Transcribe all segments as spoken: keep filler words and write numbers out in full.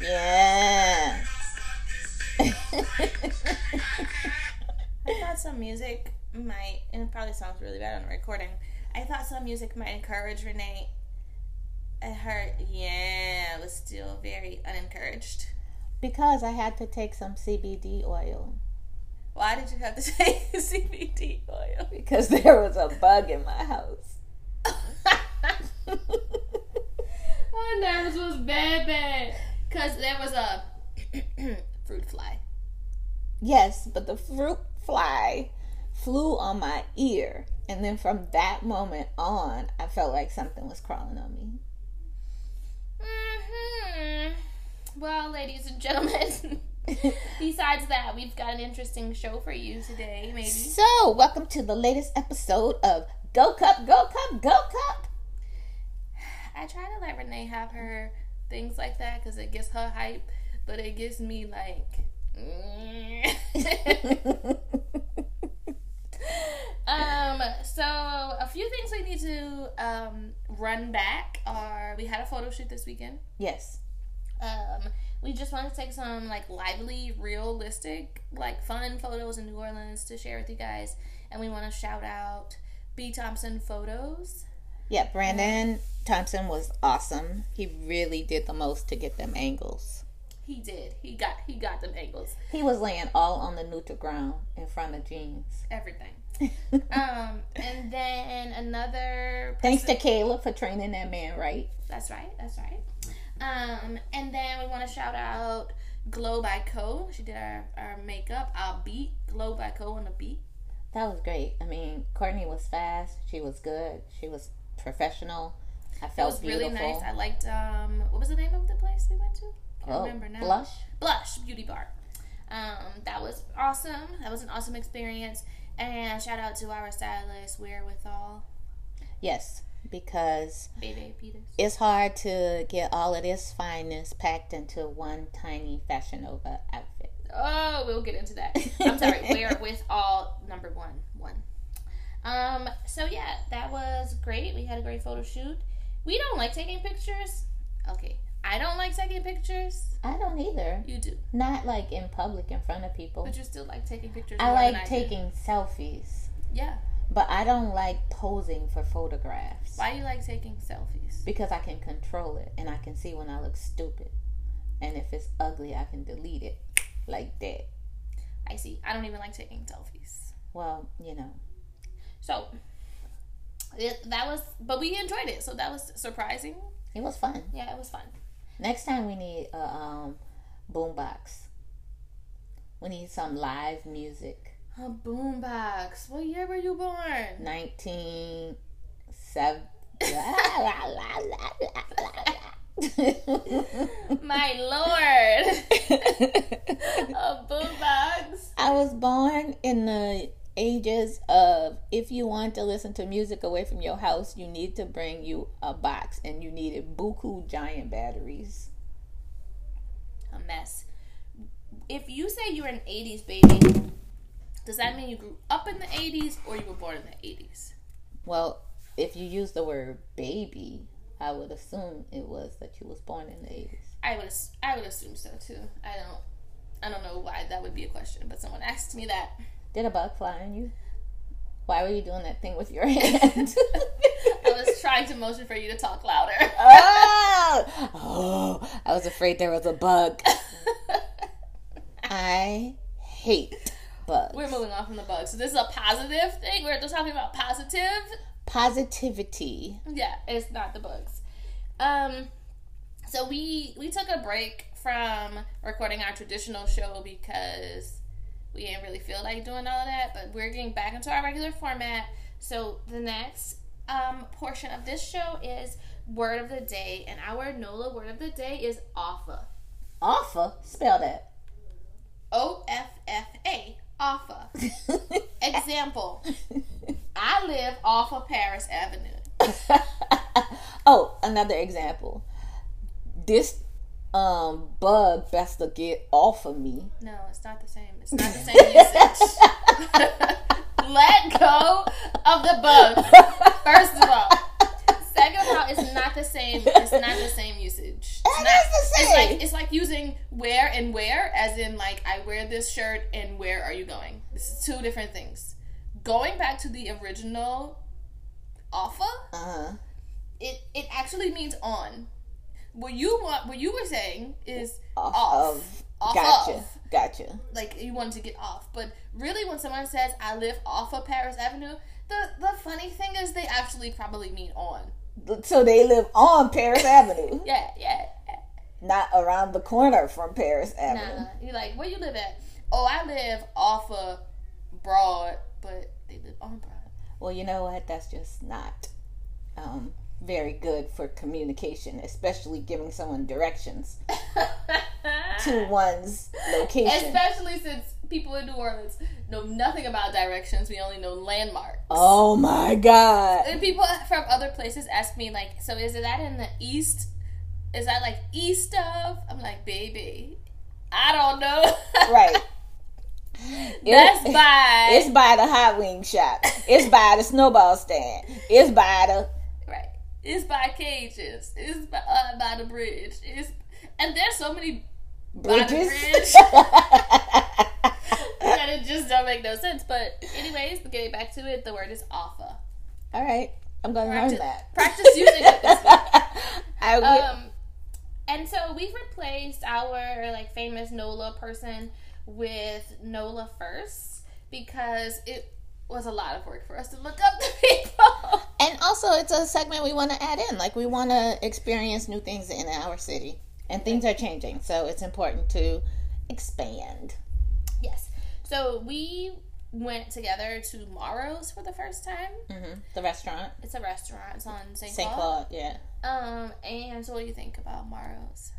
Yeah. I thought some music might, and it probably sounds really bad on the recording, I thought some music might encourage Renee. It hurt. Yeah, it was still very unencouraged. Because I had to take some C B D oil. Why did you have to take C B D oil? Because there was a bug in my house. My nerves was bad, bad. Because there was a fruit fly. Yes, but the fruit fly flew on my ear. And then from that moment on, I felt like something was crawling on me. Mm-hmm. Well, ladies and gentlemen, besides that, we've got an interesting show for you today, maybe. So, welcome to the latest episode of Go Cup, Go Cup, Go Cup. I try to let Renee have her things like that because it gets her hype, but it gets me like... um, so, a few things we need to um, run back are, we had a photo shoot this weekend. Yes. Um, we just wanted to take some, like, lively, realistic, like, fun photos in New Orleans to share with you guys. And we want to shout out B. Thompson Photos. Yeah, Brandon Thompson was awesome. He really did the most to get them angles. He did. He got he got them angles. He was laying all on the neutral ground in front of jeans. Everything. um, and then another person. Thanks to Kayla for training that man, right? That's right. That's right. Um, and then we want to shout out Glow by Co. She did our, our makeup, our beat, Glow by Co on the beat. That was great. I mean, Courtney was fast. She was good. She was professional. I felt it was beautiful. Really nice. I liked, um, what was the name of the place we went to? I can't oh, remember now. Blush? Blush Beauty Bar. Um, that was awesome. That was an awesome experience. And shout out to our stylist, Wherewithal. Yes. Because it's hard to get all of this fineness packed into one tiny Fashion Nova outfit. Oh, we'll get into that. I'm sorry. We're with all number one. One. Um. So, yeah, that was great. We had a great photo shoot. We don't like taking pictures. Okay. I don't like taking pictures. I don't either. You do. Not, like, in public in front of people. But you still like taking pictures. I like I taking do. selfies. Yeah. But I don't like posing for photographs. Why do you like taking selfies? Because I can control it, and I can see when I look stupid. And if it's ugly, I can delete it like that. I see. I don't even like taking selfies. Well, you know. So, it, that was, but we enjoyed it, so that was surprising. It was fun. Yeah, it was fun. Next time we need a um, boombox. We need some live music. A boombox. What year were you born? Nineteen seven. My lord. A boombox. I was born in the ages of, if you want to listen to music away from your house, you need to bring you a box, and you needed buku giant batteries. A mess. If you say you're an eighties baby, does that mean you grew up in the eighties or you were born in the eighties? Well, if you use the word baby, I would assume it was that you was born in the eighties. I would I would assume so, too. I don't I don't know why that would be a question, but someone asked me that. Did a bug fly on you? Why were you doing that thing with your hand? I was trying to motion for you to talk louder. oh! oh! I was afraid there was a bug. I hate bugs. We're moving on from the bugs. So this is a positive thing. We're just talking about positive. Positivity. Yeah, it's not the bugs. Um, so we we took a break from recording our traditional show because we didn't really feel like doing all of that. But we're getting back into our regular format. So the next um, portion of this show is Word of the Day. And our NOLA Word of the Day is offa. Offa? Spell that. O F F A. Offa. Example. I live off of Paris Avenue. Oh, another example. This um, bug best to get off of me. No, it's not the same. It's not the same usage. Let go of the bug. First of all. Second of all, it's not the same. It's not the same usage. It's not, the same. It's like, it's like like using where and where, as in like I wear this shirt and where are you going? This is two different things. Going back to the original offer, uh-huh. it it actually means on. What you want, what you were saying is off. off. Of. Off gotcha. Of. Gotcha. Like you wanted to get off, but really, when someone says I live off of Paris Avenue, the the funny thing is they actually probably mean on. So they live on Paris Avenue. Yeah, yeah. Not around the corner from Paris Avenue. Nah, you're like, where you live at? Oh, I live off of Broad, but they live on Broad. Well, you know what? That's just not um, very good for communication, especially giving someone directions to one's location. Especially since people in New Orleans know nothing about directions. We only know landmarks. Oh, my God. And people from other places ask me, like, so is that in the east? Is that like east of? I'm like, baby, I don't know. Right. That's it, by. It's by the hot wing shop. It's by the snowball stand. It's by the. Right. It's by cages. It's by, uh, by the bridge. It's and there's so many bridges by the bridge that it just don't make no sense. But anyways, getting back to it, the word is offer. All right, I'm gonna practice, learn that. Practice using it this week. I would. Um, And so we've replaced our like famous NOLA person with NOLA first because it was a lot of work for us to look up the people. And also it's a segment we want to add in. Like we want to experience new things in our city and things are changing. So it's important to expand. Yes. So we went together to Morrow's for the first time. Mm-hmm. The restaurant. It's a restaurant. It's on Saint Claude. Saint Claude, yeah. Um, and so what do you think about Morrow's?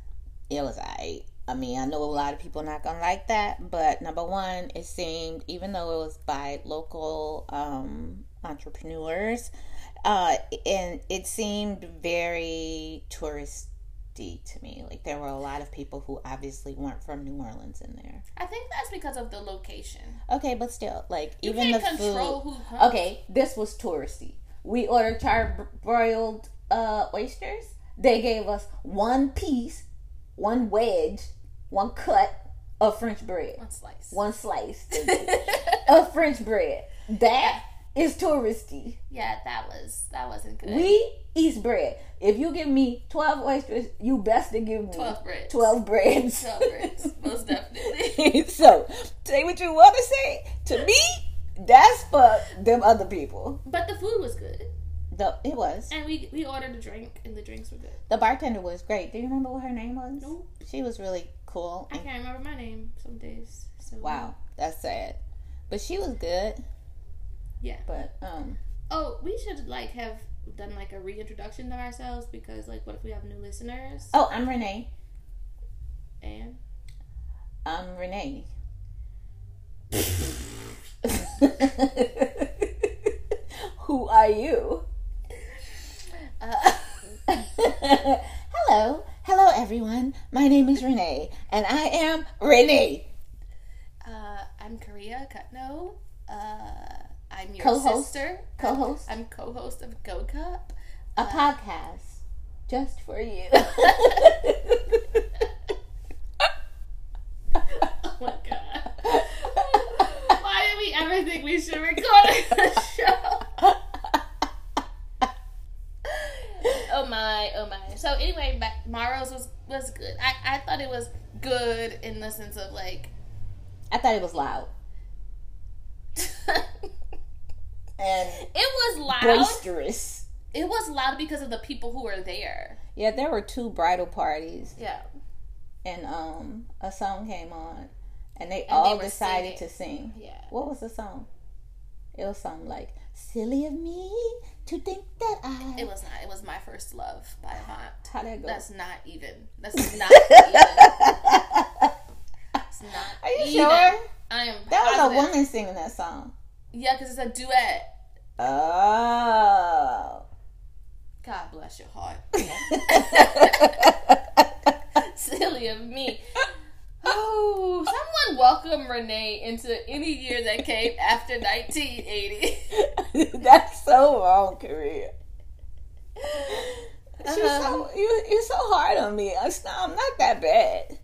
It was alright. I mean, I know a lot of people are not gonna like that, but number one, it seemed, even though it was by local um, entrepreneurs, uh, and it seemed very touristy to me. Like there were a lot of people who obviously weren't from New Orleans in there. I think that's because of the location. Okay, but still, like you even can't the control food. Who comes. Okay, this was touristy. We ordered charbroiled. Uh, oysters. They gave us one piece, one wedge, one cut of French bread. One slice. One slice of French bread. That yeah. is touristy. Yeah, that was that wasn't good. We eat bread. If you give me twelve oysters, you best to give me twelve breads. Twelve breads. Twelve breads. Most definitely. So say what you want to say. To me, that's for them other people. But the food was good. The, it was. And we we ordered a drink, and the drinks were good. The bartender was great. Do you remember what her name was? Nope. She was really cool. I can't remember my name some days. So. Wow, that's sad. But she was good. Yeah. But, um... Oh, we should, like, have done, like, a reintroduction of ourselves, because, like, what if we have new listeners? Oh, I'm Renee. And? I'm Renee. Who are you? Uh, hello, hello everyone. My name is Renee, and I am Renee. Uh, I'm Korea Cutno. Uh, I'm your co-host. sister. Co-host. I'm, I'm co-host of Go Cup, a uh, podcast just for you. Oh my God! Why did we ever think we should record the show? Oh my, oh my. So anyway, Morrow's was, was good. I, I thought it was good in the sense of like... I thought it was loud. And it was loud. Boisterous. It was loud because of the people who were there. Yeah, there were two bridal parties. Yeah. And um, a song came on. And they and all they decided singing. to sing. Yeah. What was the song? It was something like... Silly of me to think that I... It was not. It was My First Love by Avant. How'd that go? That's not even. That's not even. That's not Are you even. sure? I am That positive. was a woman singing that song. Yeah, because it's a duet. Oh. God bless your heart. Silly of me. Oh, someone welcome Renee into any year that came after nineteen eighty. That's so wrong, Korea. Uh-huh. You're so, you, you're so hard on me. I'm not, I'm not that bad.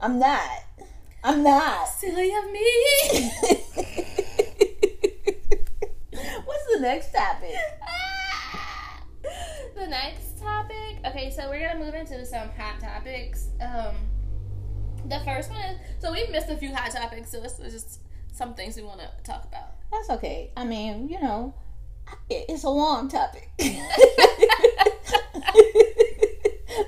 I'm not. I'm not. Silly of me. What's the next topic? Ah, the next topic? Okay, so we're going to move into some hot topics. Um, the first one is, so we've missed a few hot topics, so this is just some things we want to talk about. That's okay. I mean, you know, it's a warm topic.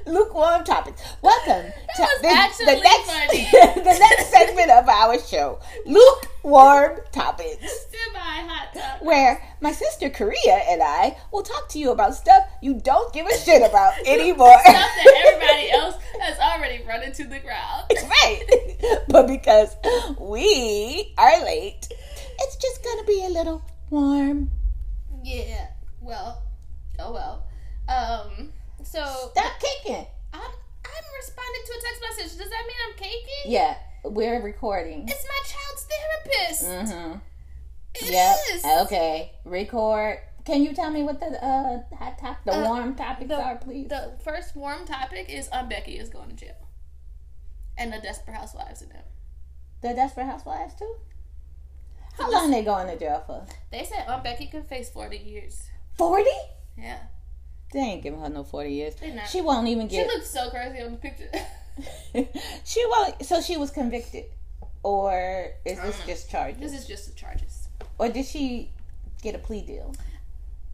Lukewarm topics. Welcome to the, the, next, the next segment of our show, Lukewarm Topics. Semi-hot topics. Where my sister Korea and I will talk to you about stuff you don't give a shit about anymore. Stuff that everybody else has already run into the ground. Right. But because we are late, it's just going to be a little warm. Yeah. Well, oh well. Um... So stop kicking. I'm, I'm responding to a text message. Does that mean I'm caking? Yeah, we're recording. It's my child's therapist. Mm-hmm. It yep. is. Okay, record. Can you tell me what the uh hot top, the uh, warm topics the, are, please? The first warm topic is um Becky is going to jail, and the Desperate Housewives in them. The Desperate Housewives too. How so long this, they going to jail for? They said Aunt Becky could face forty years. Forty? Yeah. They ain't giving her no forty years. She won't even get... She looks so crazy on the picture. She won't... So she was convicted? Or is this know. just charges? This is just the charges. Or did she get a plea deal?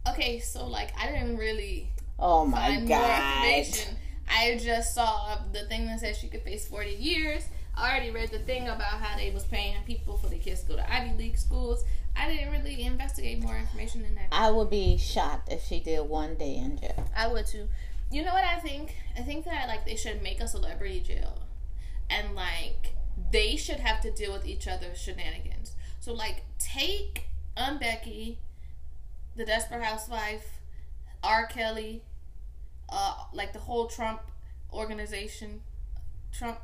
Okay, so, like, I didn't really... Oh, my find God. More information. I just saw the thing that said she could face forty years. I already read the thing about how they was paying people for their kids to go to Ivy League schools. I didn't really investigate more information than that. I would be shocked if she did one day in jail. I would too. You know what I think? I think that, like, they should make a celebrity jail. And, like, they should have to deal with each other's shenanigans. So, like, take Aunt Becky, the Desperate Housewife, R. Kelly, uh, like, the whole Trump organization, Trump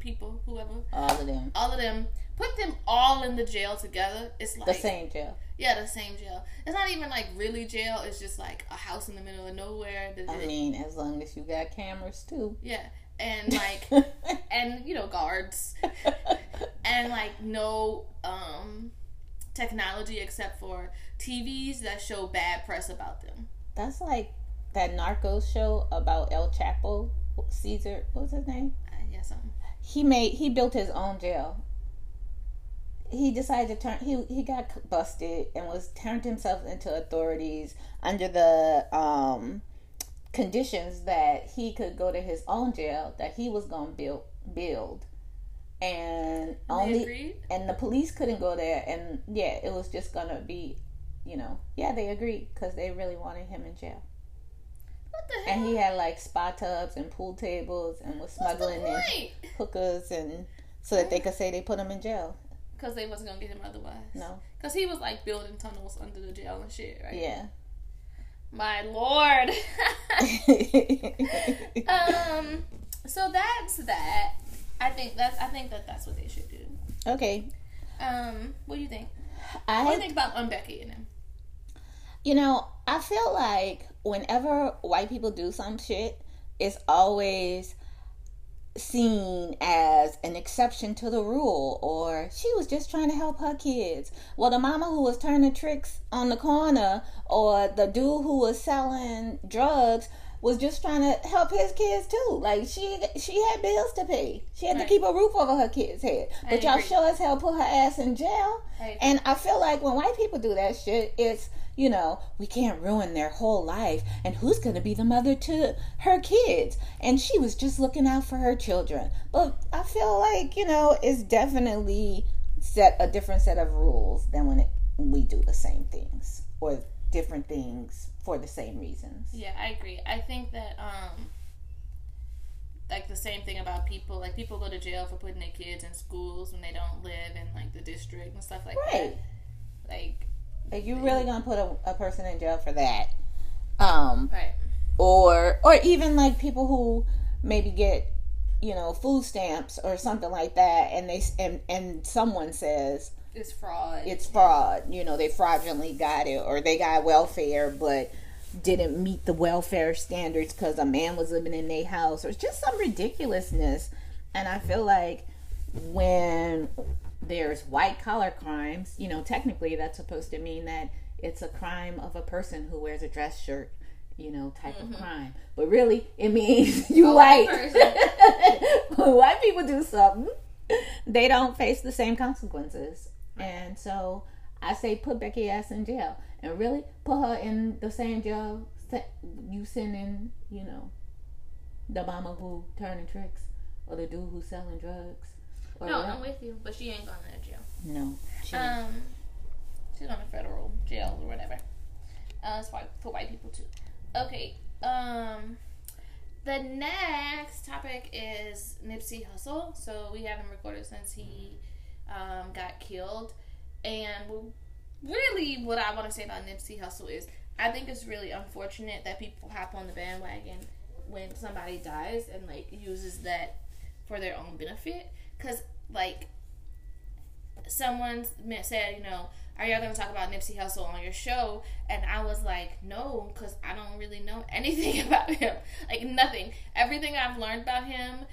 people, whoever. All of them. All of them. Put them all in the jail together. It's like... The same jail. Yeah, the same jail. It's not even like really jail. It's just like a house in the middle of nowhere. That I mean, as long as you got cameras too. Yeah. And like... and, you know, guards. And like no um, technology except for T Vs that show bad press about them. That's like that Narcos show about El Chapo. Caesar. What was his name? Uh, yeah, something. He made... He built his own jail. He decided to turn... He he got busted and was turned himself into authorities under the um, conditions that he could go to his own jail that he was gonna build build, and only and the police couldn't go there, and yeah, it was just gonna be, you know, yeah, they agreed because they really wanted him in jail. What the hell? And he had like spa tubs and pool tables and was smuggling in hookers and so that they could say they put him in jail. Because they wasn't going to get him otherwise. No. Because he was, like, building tunnels under the jail and shit, right? Yeah. My Lord. um. So that's that. I think that's, I think that that's what they should do. Okay. Um. What do you think? I, what do you think about Unbecky and him? You know, I feel like whenever white people do some shit, it's always... seen as an exception to the rule, or she was just trying to help her kids. Well, the mama who was turning tricks on the corner, or the dude who was selling drugs, was just trying to help his kids too. Like she, she had bills to pay. She had right. to keep a roof over her kids' head. But y'all sure as hell put her ass in jail. I and I feel like when white people do that shit, it's, you know, we can't ruin their whole life. And who's going to be the mother to her kids? And she was just looking out for her children. But I feel like, you know, it's definitely set a different set of rules than when it, we do the same things or different things for the same reasons. Yeah, I agree. I think that, um, like, the same thing about people. Like, people go to jail for putting their kids in schools when they don't live in, like, the district and stuff like right. that. Like... Like, you really gonna put a, a person in jail for that? Um, right. Or, or even, like, people who maybe get, you know, food stamps or something like that, and they and, and someone says... It's fraud. It's fraud. Yeah. You know, they fraudulently got it, or they got welfare, but didn't meet the welfare standards because a man was living in their house, or just some ridiculousness. And I feel like when there's white collar crimes, you know, technically that's supposed to mean that it's a crime of a person who wears a dress shirt, you know, type mm-hmm. of crime. But really, it means you a white. white when white people do something, they don't face the same consequences. Right. And so I say put Becky ass in jail. And really, put her in the same jail you sending, you know, the mama who turning tricks or the dude who's selling drugs. Or no, what? I'm with you, but she ain't going to jail. No. She um, ain't. She's on a federal jail or whatever. Uh, it's for white people, too. Okay. Um, the next topic is Nipsey Hussle. So we haven't recorded since he um, got killed. And we'll... Really, what I want to say about Nipsey Hussle is I think it's really unfortunate that people hop on the bandwagon when somebody dies and, like, uses that for their own benefit. Because, like, someone said, you know, are y'all going to talk about Nipsey Hussle on your show? And I was like, no, because I don't really know anything about him. Like, nothing. Everything I've learned about him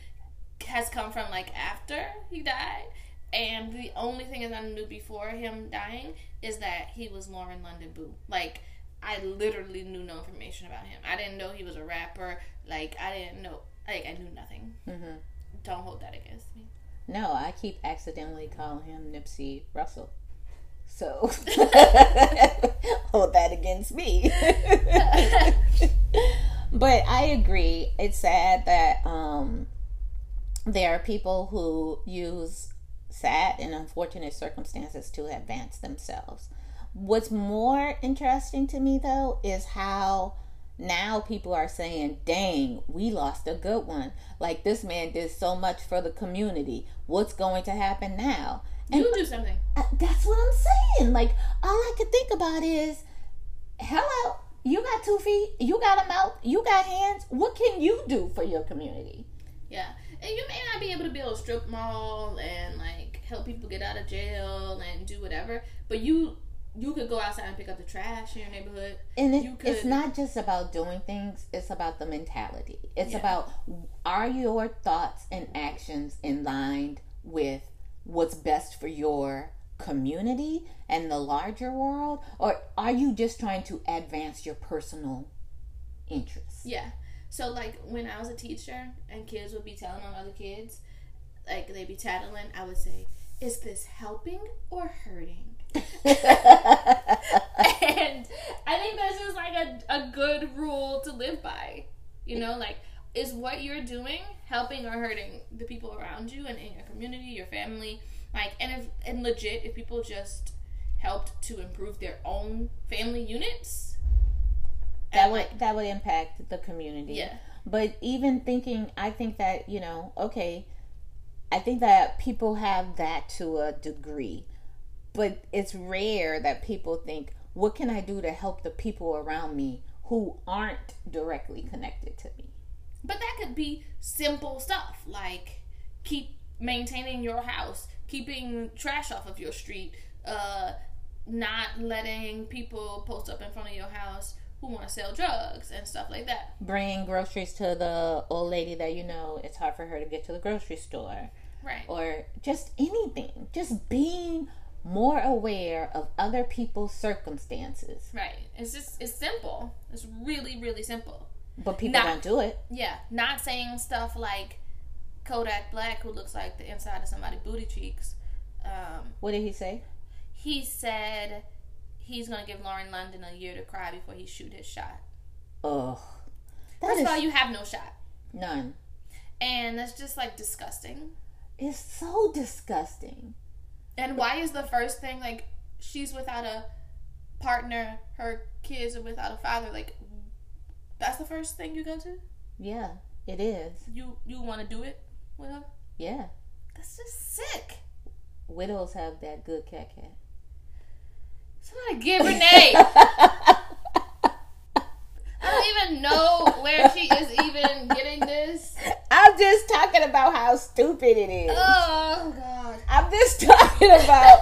has come from, like, after he died. And the only thing that I knew before him dying is that he was Lauren London boo. Like, I literally knew no information about him. I didn't know he was a rapper. Like, I didn't know. Like, I knew nothing. Mm-hmm. Don't hold that against me. No, I keep accidentally calling him Nipsey Russell. So, hold that against me. But I agree. It's sad that um, there are people who use... sad and unfortunate circumstances to advance themselves. What's more interesting to me, though, is how now people are saying, dang, we lost a good one. Like, this man did so much for the community. What's going to happen now? And you do something. I, that's what I'm saying. Like, all I could think about is, hello, you got two feet, you got a mouth, you got hands. What can you do for your community? Yeah. And you may not be able to build a strip mall and, like, help people get out of jail and do whatever, but you you could go outside and pick up the trash in your neighborhood. And it, you could, it's not just about doing things. It's about the mentality. It's yeah. about, are your thoughts and actions in line with what's best for your community and the larger world? Or are you just trying to advance your personal interests? Yeah. So, like, when I was a teacher and kids would be telling on other kids, like, they'd be tattling, I would say, is this helping or hurting? And I think that's just, like, a, a good rule to live by. You know, like, is what you're doing helping or hurting the people around you and in your community, your family? Like, and, if, and legit, if people just helped to improve their own family units... That would that would impact the community. Yeah. But even thinking, I think that, you know, okay, I think that people have that to a degree. But it's rare that people think, what can I do to help the people around me who aren't directly connected to me? But that could be simple stuff, like keep maintaining your house, keeping trash off of your street, uh, not letting people post up in front of your house who want to sell drugs and stuff like that. Bring groceries to the old lady that you know it's hard for her to get to the grocery store. Right. Or just anything. Just being more aware of other people's circumstances. Right. It's just, it's simple. It's really, really simple. But people not, don't do it. Yeah. Not saying stuff like Kodak Black, who looks like the inside of somebody's booty cheeks. Um, what did he say? He said... he's going to give Lauren London a year to cry before he shoot his shot. Ugh. First of all, you have no shot. None. And that's just, like, disgusting. It's so disgusting. And why is the first thing, like, she's without a partner, her kids are without a father. Like, that's the first thing you go to? Yeah, it is. You you want to do it with her? Yeah. That's just sick. Widows have that good cat cat. Somebody give her name. I don't even know where she is even getting this. I'm just talking about how stupid it is. Oh, God. I'm just talking about...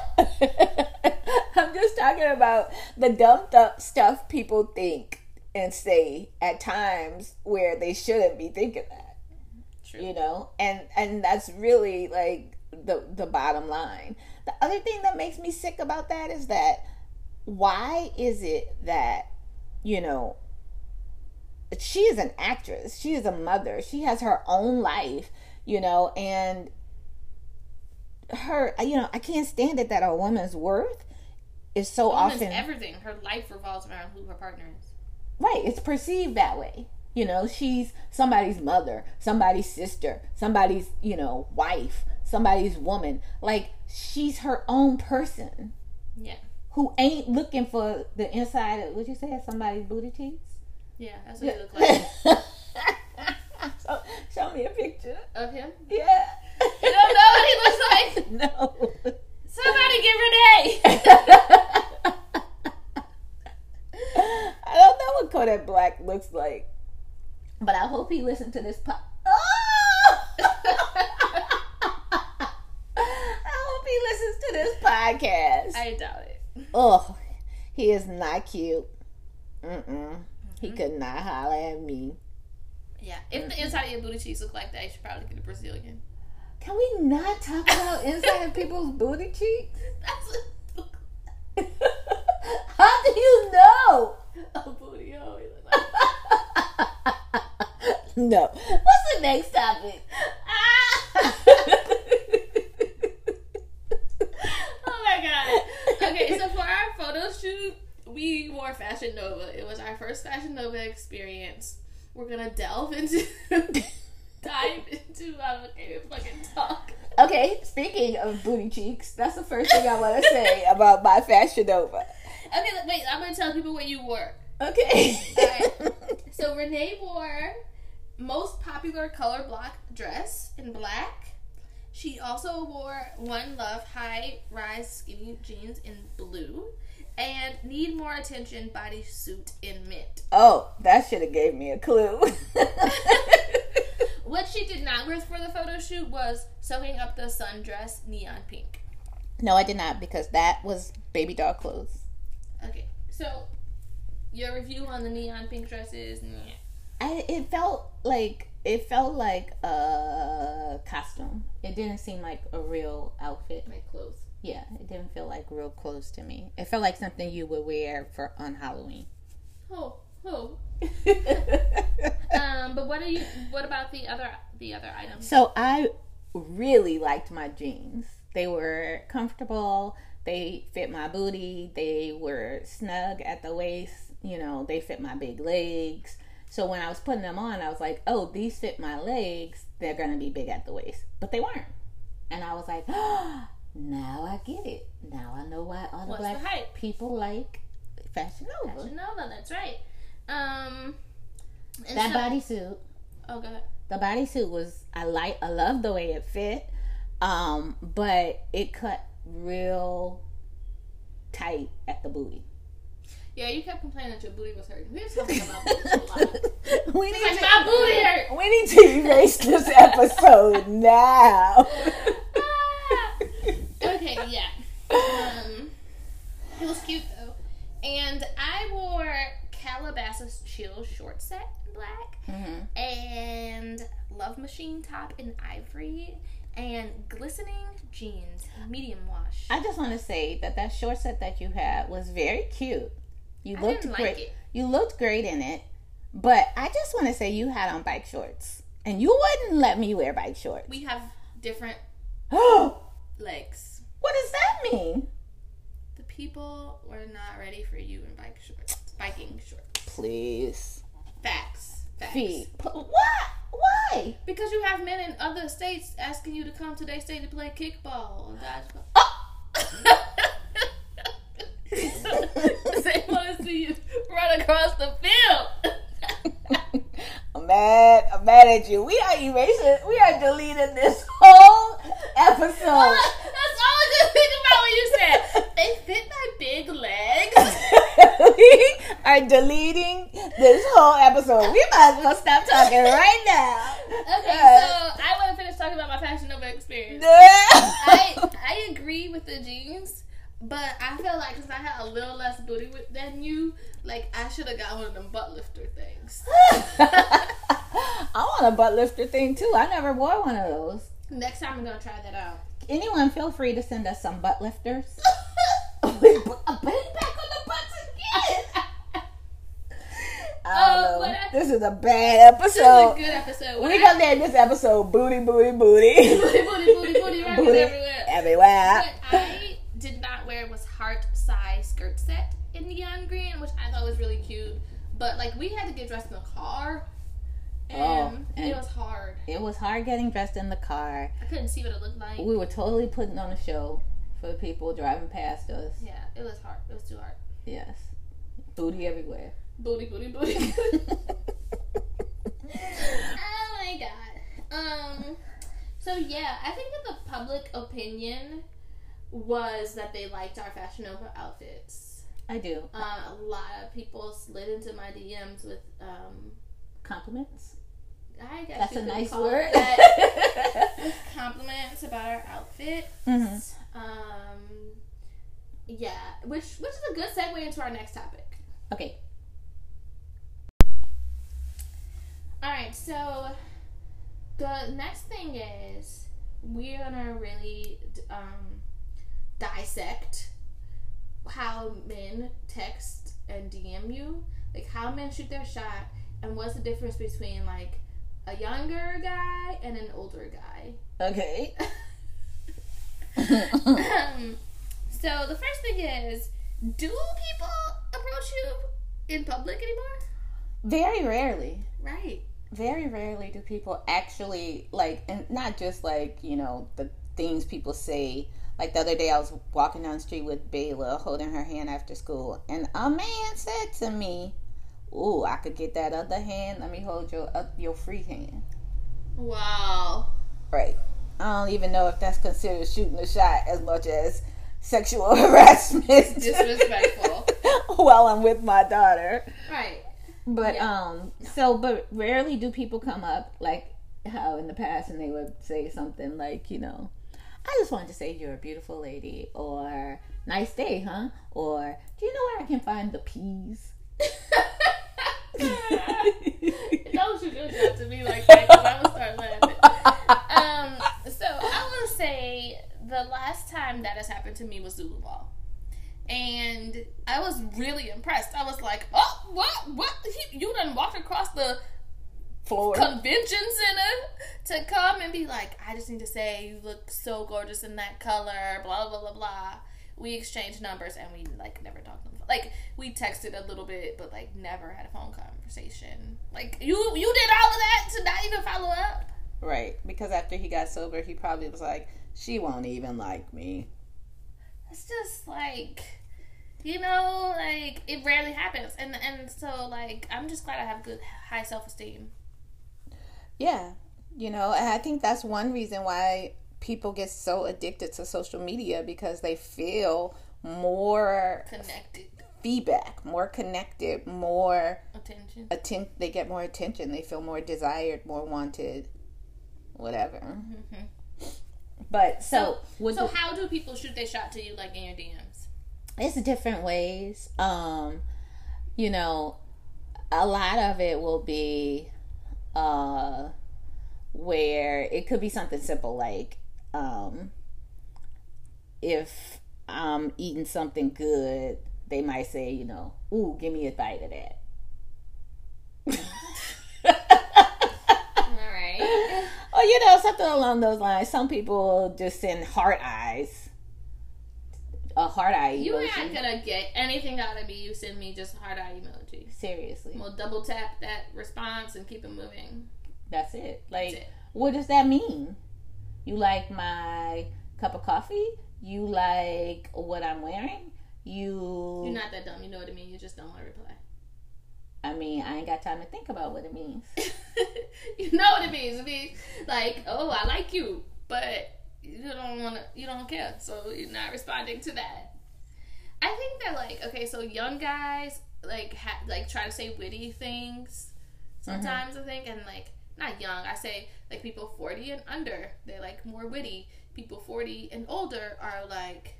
I'm just talking about the dumb th- stuff people think and say at times where they shouldn't be thinking that. true. You know, and and that's really like the the bottom line. The other thing that makes me sick about that is that why is it that, you know, she is an actress, she is a mother, she has her own life, you know, and her, you know, I can't stand it that a woman's worth is so often. Woman's everything. Her life revolves around who her partner is. Right. It's perceived that way. You know, she's somebody's mother, somebody's sister, somebody's, you know, wife, somebody's woman. Like, she's her own person. Yeah. Who ain't looking for the inside of, what'd you say, somebody's booty cheeks? Yeah, that's what yeah. he looked like. so, show me a picture. Of him? Yeah. You don't know what he looks like? No. Somebody give Renee. I don't know what Kodak Black looks like. But I hope he listened to this po- oh! I hope he listens to this podcast. I doubt it. Oh, he is not cute. Mm-mm. Mm-hmm. He could not holler at me. Yeah. If mm-hmm. the inside of your booty cheeks look like that, you should probably get a Brazilian. Can we not talk about inside of people's booty cheeks? That's what how do you know? A booty hole. No. What's the next topic? Ah! Oh my god. Okay, so for our photo shoot, we wore Fashion Nova. It was our first Fashion Nova experience. We're gonna delve into, dive into, I don't even fucking talk. Okay, speaking of booty cheeks, that's the first thing I want to say about my Fashion Nova. Okay, wait, I'm gonna tell people what you wore. Okay. Alright. So Renee wore most popular color block dress in black. She also wore One Love high-rise skinny jeans in blue and Need More Attention bodysuit in mint. Oh, that should have gave me a clue. What she did not wear for the photo shoot was Soaking Up the Sun dress, neon pink. No, I did not, because that was baby doll clothes. Okay, so your review on the neon pink dresses? Yeah. I, it felt like it felt like a costume. It didn't seem like a real outfit. Like clothes. Yeah, it didn't feel like real clothes to me. It felt like something you would wear for on Halloween. Oh, oh. um, but what are you? What about the other the other items? So I really liked my jeans. They were comfortable. They fit my booty. They were snug at the waist. You know, they fit my big legs. So when I was putting them on, I was like, oh, these fit my legs. They're going to be big at the waist. But they weren't. And I was like, oh, now I get it. Now I know why all the black people like Fashion Nova. Fashion Nova, that's right. Um, that so- bodysuit. Oh, go ahead. The bodysuit was, I like, I love the way it fit. Um, but it cut real tight at the booty. Yeah, you kept complaining that your booty was hurting. We were talking about booty a lot. We need like, to, my booty hurt. We need to erase this episode now. Ah. Okay, yeah. Um, it was cute, though. And I wore Calabasas Chill short set in black. Mm-hmm. And Love Machine top in ivory. And glistening jeans, medium wash. I just want to say that that short set that you had was very cute. You looked I didn't great. Like it. You looked great in it, but I just want to say you had on bike shorts, and you wouldn't let me wear bike shorts. We have different legs. What does that mean? The people were not ready for you in bike shorts, biking shorts. Please. Facts. Facts. Feet. What? Why? Because you have men in other states asking you to come to their state to play kickball or dodgeball. Oh. They want to see you run across the field. I'm mad. I'm mad at you. We are erasing. We are deleting this whole episode. Well, that's all I just think about when you said they fit my big legs. We are deleting this whole episode. We might as well stop talking right now. Okay, uh, so I want to finish talking about my Fashion Nova experience. I I agree with the jeans. But I feel like because I had a little less booty with, than you, like I should have got one of them butt lifter things. I want a butt lifter thing too. I never wore one of those. Next time I'm gonna try that out. Anyone feel free to send us some butt lifters. We put a bang back on the butts again. Oh, um, I, this is a bad episode. This is a good episode. When we come there, this episode booty, booty, booty, booty, booty, booty, booty, right? Booty everywhere, everywhere. But I did not wear was heart size skirt set in neon green, which I thought was really cute. But like we had to get dressed in the car. Oh, and it was hard. It was hard getting dressed in the car. I couldn't see what it looked like. We were totally putting on a show for the people driving past us. Yeah, it was hard. It was too hard. Yes. Booty everywhere. Booty, booty, booty. Oh my god. Um. So yeah, I think that the public opinion was that they liked our Fashion Nova outfits. I do. Uh, a lot of people slid into my D Ms with um compliments. I guess that's a nice word. Compliments about our outfits. Mm-hmm. Um, yeah, which which is a good segue into our next topic. Okay. All right. So the next thing is we're gonna really um, dissect how men text and D M you, like how men shoot their shot, and what's the difference between like a younger guy and an older guy. Okay. um, so the first thing is, do people approach you in public anymore? Very rarely. Right. Very rarely do people actually, like, and not just like, you know, the things people say. Like the other day I was walking down the street with Bayla holding her hand after school, and a man said to me, "Ooh, I could get that other hand. Let me hold your uh, your free hand." Wow. Right. I don't even know if that's considered shooting a shot as much as sexual harassment. Disrespectful. While I'm with my daughter. Right. But yeah. um, so but rarely do people come up like how in the past, and they would say something like, you know, "I just wanted to say you're a beautiful lady," or "Nice day, huh?" Or "Do you know where I can find the peas?" Don't you do that to me like that, because I will start laughing. Um, so I will say the last time that has happened to me was Zulu ball, and I was really impressed. I was like, "Oh, what? What? He, you done walked across the floor convention center to come and be like, 'I just need to say you look so gorgeous in that color,' blah blah blah blah." We exchanged numbers, and we, like, never talked on the phone. Like, we texted a little bit, but, like, never had a phone conversation. Like, you you did all of that to not even follow up? Right, because after he got sober, he probably was like, "She won't even like me." It's just, like, you know, like, it rarely happens. And, and so, like, I'm just glad I have good, high self-esteem. Yeah, you know, and I think that's one reason why people get so addicted to social media, because they feel more connected, feedback, more connected, more attention. Atten- they get more attention. They feel more desired, more wanted, whatever. Mm-hmm. But so, so, so the, how do people shoot their shot to you, like in your D Ms? It's different ways. Um, you know, a lot of it will be uh, where it could be something simple like, Um, if I'm eating something good, they might say, you know, "Ooh, give me a bite of that." All right. Or, you know, something along those lines. Some people just send heart eyes. A heart eye emoji. You ain't gonna get anything out of me. You send me just a heart eye emoji. Seriously. We'll double tap that response and keep it moving. That's it. Like, That's it. What does that mean? You like my cup of coffee? You like what I'm wearing? You... You're not that dumb. You know what I mean. You just don't want to reply. I mean, I ain't got time to think about what it means. You know what it means. It means like, "Oh, I like you," but you don't want to, you don't care. So you're not responding to that. I think that, like, okay, so young guys, like, ha- like try to say witty things sometimes, mm-hmm. I think, and like, not young, I say, like, people forty and under, they're, like, more witty. People forty and older are, like,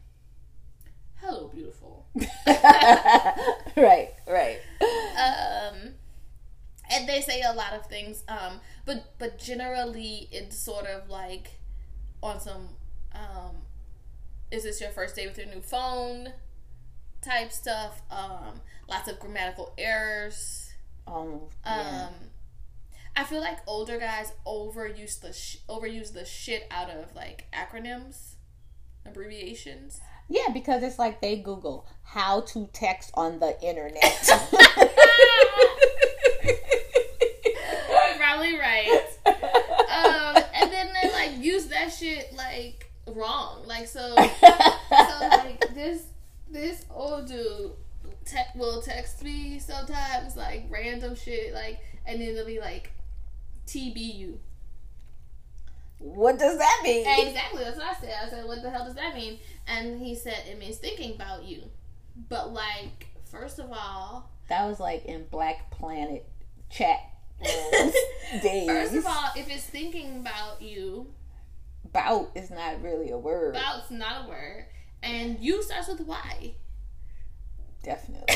"Hello, beautiful." Right, right. Um, and they say a lot of things, um, but but generally it's sort of like on some, um, is this your first day with your new phone type stuff, um, lots of grammatical errors. Oh, yeah. Um, I feel like older guys overuse the sh- overuse the shit out of like acronyms, abbreviations. Yeah, because it's like they Google how to text on the internet. You're probably right. Um, and then they like use that shit like wrong. Like so, so like this this old dude te- will text me sometimes like random shit like, and then it'll be like T B U. What does that mean? Exactly, that's what I said. I said, what the hell does that mean? And he said, it means thinking about you. But, like, first of all... That was, like, in Black Planet chat days. First of all, if it's thinking about you... Bout is not really a word. Bout's not a word. And you starts with Y. Definitely.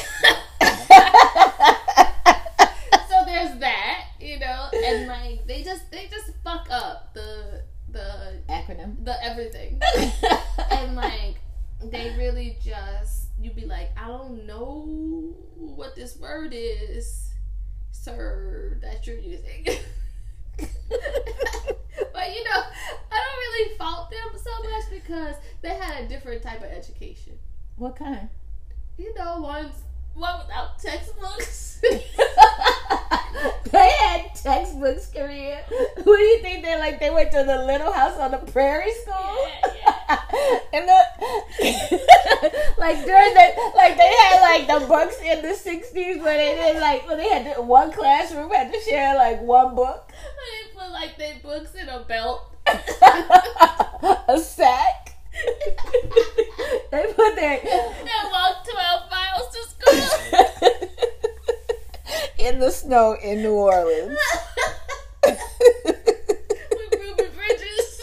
There's that, you know, and like they just they just fuck up the the acronym, the everything, and like they really just you be like, I don't know what this word is, sir, that you're using, but you know, I don't really fault them so much because they had a different type of education. What kind? You know, one's one without textbooks. They had textbooks, Korea. Who do you think they like? They went to the Little House on the Prairie school, yeah, yeah. and the like during that, like they had like the books in the sixties where they did like when they had to, one classroom had to share like one book. They put like their books in a belt, a sack. They put their they walked twelve miles to school. In the snow in New Orleans. With Ruby Bridges.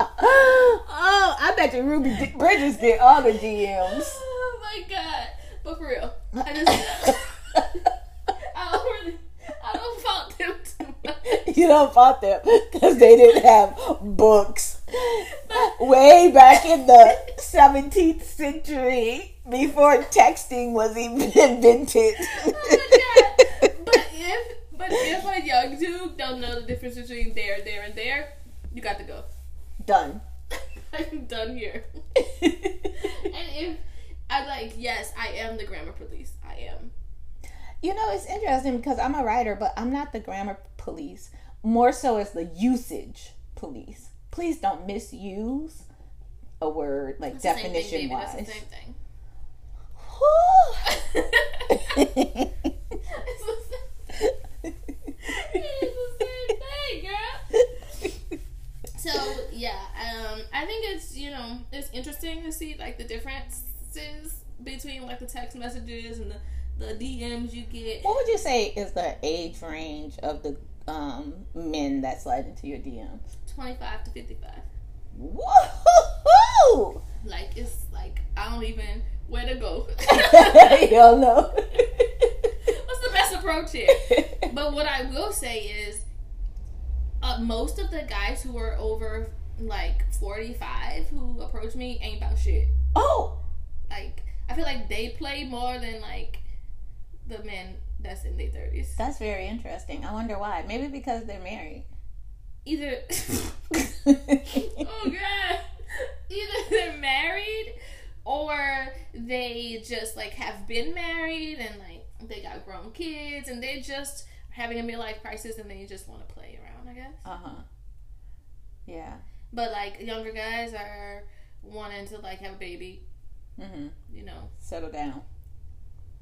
Oh, I bet you Ruby D- Bridges did all the D Ms. Oh my God. But for real, I just, I don't really, I don't fault them too much. You don't fault them because they didn't have books. Way back in the seventeenth century, before texting was even invented. Oh my God. But if but if a young dude don't know the difference between there, there, and there, you got to go. Done. I'm done here. And if I like, yes, I am the grammar police. I am. You know, it's interesting because I'm a writer, but I'm not the grammar police. More so, it's the usage police. Please don't misuse a word, like definition-wise. That's the same thing. It's the same thing. It's the same thing, girl. So, yeah, um, I think it's, you know, it's interesting to see, like, the differences between, like, the text messages and the, the D Ms you get. What would you say is the age range of the um, men that slide into your D Ms? twenty-five to fifty-five. Woo-hoo-hoo! Like, it's like, I don't even where to go. Y'all know. What's the best approach here? But what I will say is, uh, most of the guys who are over, like, forty-five who approach me ain't about shit. Oh! Like, I feel like they play more than, like, the men that's in their thirties. That's very interesting. I wonder why. Maybe because they're married. Either, oh God, either they're married or they just like have been married and like they got grown kids and they just having a midlife crisis and they just want to play around, I guess. Uh huh. Yeah. But like younger guys are wanting to like have a baby. Mm-hmm. You know. Settle down.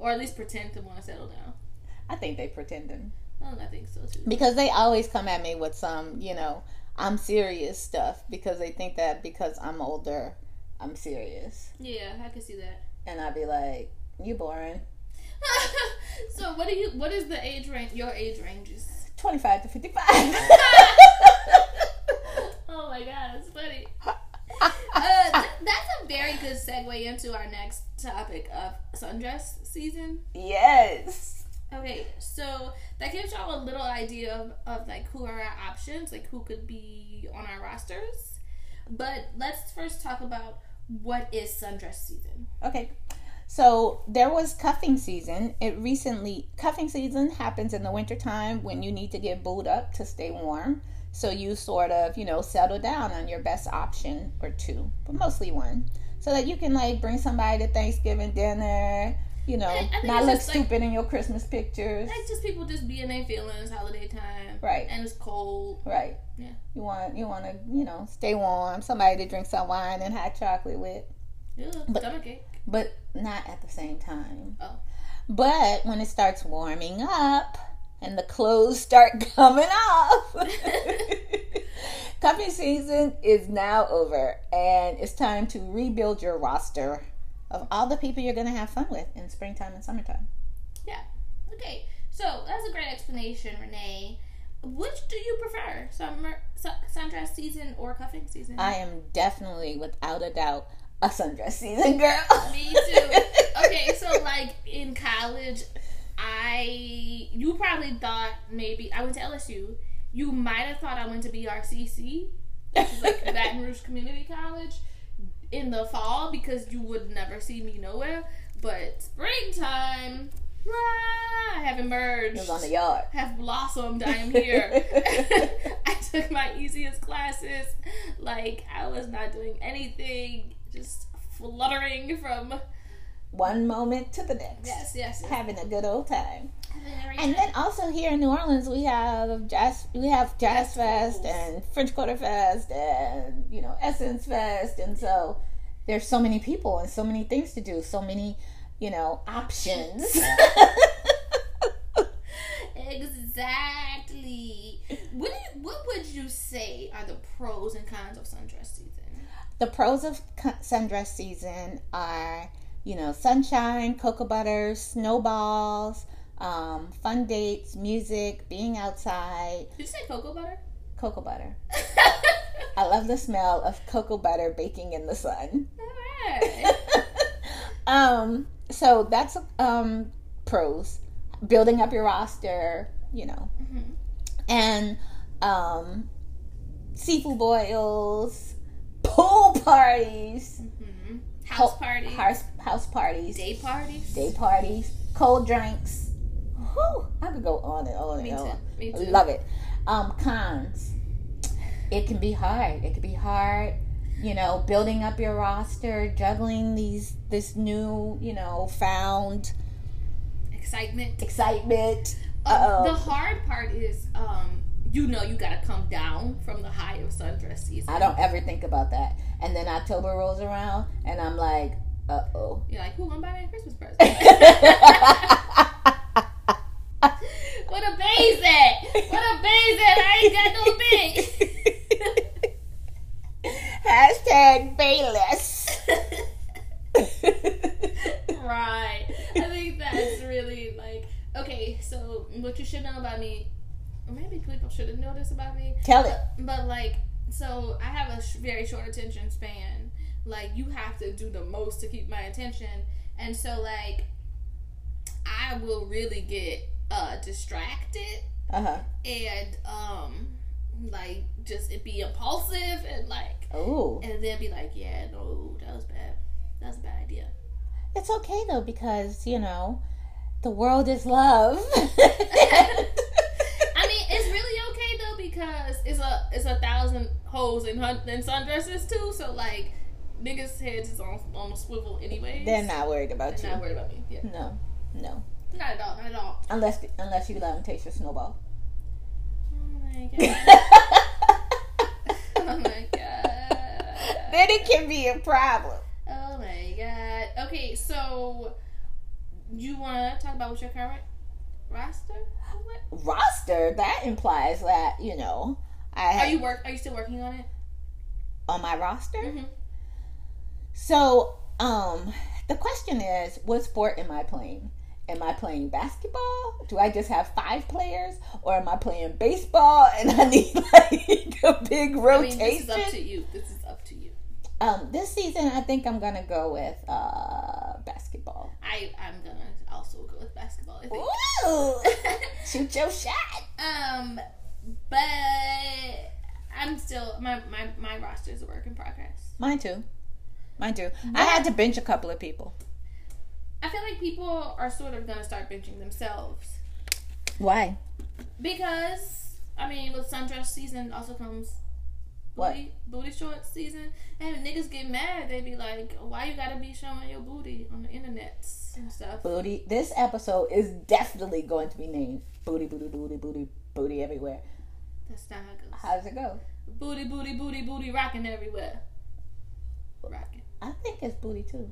Or at least pretend to want to settle down. I think they pretending. I think so too. Because they always come at me with some, you know, I'm serious stuff because they think that because I'm older, I'm serious. Yeah, I can see that. And I'd be like, you boring. So what do you? What is the age range? Your age ranges? twenty-five to fifty-five. Oh my God, it's funny. Uh, th- that's a very good segue into our next topic of sundress season. Yes. Okay, so that gives y'all a little idea of, of like who are our options, like who could be on our rosters. But let's first talk about what is sundress season. Okay, so there was cuffing season. It recently, cuffing season happens in the wintertime when you need to get booed up to stay warm. So you sort of, you know, settle down on your best option or two, but mostly one, so that you can like bring somebody to Thanksgiving dinner, you know, I, I not look stupid like, in your Christmas pictures. That's just people just being their feelings holiday time. Right. And it's cold. Right. Yeah. You want you want to, you know, stay warm, somebody to drink some wine and hot chocolate with. Yeah, but, stomach ache. But not at the same time. Oh. But when it starts warming up and the clothes start coming off, cuffing season is now over, and it's time to rebuild your roster of all the people you're going to have fun with in springtime and summertime. Yeah. Okay. So, that's a great explanation, Renee. Which do you prefer? Summer, su- sundress season or cuffing season? I am definitely, without a doubt, a sundress season girl. Me too. Okay, so like in college, I, you probably thought maybe, I went to L S U. You might have thought I went to B R C C, which is like Baton Rouge Community College, in the fall, because you would never see me nowhere. But springtime, ah, I have emerged. It was on the yard. Have blossomed. I am here. I took my easiest classes. Like, I was not doing anything. Just fluttering from one moment to the next. Yes, yes. yes. Having a good old time. And then also here in New Orleans, we have Jazz, we have Jazz Fest and French Quarter Fest and, you know, Essence Fest. And so there's so many people and so many things to do, so many, you know, options. Exactly. What do you, what would you say are the pros and cons of sundress season? The pros of sundress season are, you know, sunshine, cocoa butter, snowballs, Um, fun dates, music, being outside. Did you say cocoa butter? Cocoa butter. I love the smell of cocoa butter baking in the sun. All right. um, so that's um, pros. Building up your roster, you know. Mm-hmm. And um, seafood boils, pool parties. Mm-hmm. House po- parties. House, house parties. Day parties. Day parties. Cold drinks. Whew, I could go on and on and Me too. on. Me too. Love it. Um, cons. It can be hard. It can be hard, you know, building up your roster, juggling these this new, you know, found excitement. Excitement. Uh, the hard part is, um, you know, you gotta come down from the high of sundress season. I don't ever think about that. And then October rolls around, and I'm like, uh oh. You're like, who I'm buying a Christmas present? What a base at? What a base at? I ain't got no base. Hashtag Bayless. Right. I think that's really like, okay, so what you should know about me, or maybe people shouldn't know this about me. Tell it. But, but like, so I have a sh- very short attention span. Like, you have to do the most to keep my attention. And so, like, I will really get Uh, distracted uh-huh. and um, like just it be impulsive and like oh, and then be like, yeah, no, that was bad. That's a bad idea. It's okay though, because you know the world is love. I mean, it's really okay though, because it's a it's a thousand hoes in hun- in sundresses too. So like niggas' heads is on on a swivel anyways. They're not worried about They're you. Not worried about me. Yeah. No, no. Not at all, not at all. Unless, the, unless you let him taste your snowball. Oh my god. Oh my god. Then it can be a problem. Oh my god. Okay, so you want to talk about what's your current roster? What? Roster? That implies that, you know, I have, are you work? Are you still working on it? On my roster? Mm-hmm. So, um, the question is, what sport am I playing? Am I playing basketball? Do I just have five players? Or am I playing baseball and I need like a big rotation? I mean, this is up to you. This is up to you. Um, this season, I think I'm going to go with uh, basketball. I, I'm going to also go with basketball. basketball, I think. Ooh! Shoot your shot! Um, but I'm still, my, my, my roster is a work in progress. Mine too. Mine too. But I had to bench a couple of people. I feel like people are sort of going to start benching themselves. Why? Because, I mean, with sundress season also comes... What? Booty, booty shorts season. And if niggas get mad, they be like, why you gotta be showing your booty on the internet and stuff? Booty. This episode is definitely going to be named Booty, Booty, Booty, Booty, Booty Everywhere. That's not how it goes. How does it go? Booty, Booty, Booty, Booty Rocking Everywhere. Rocking. I think it's booty too.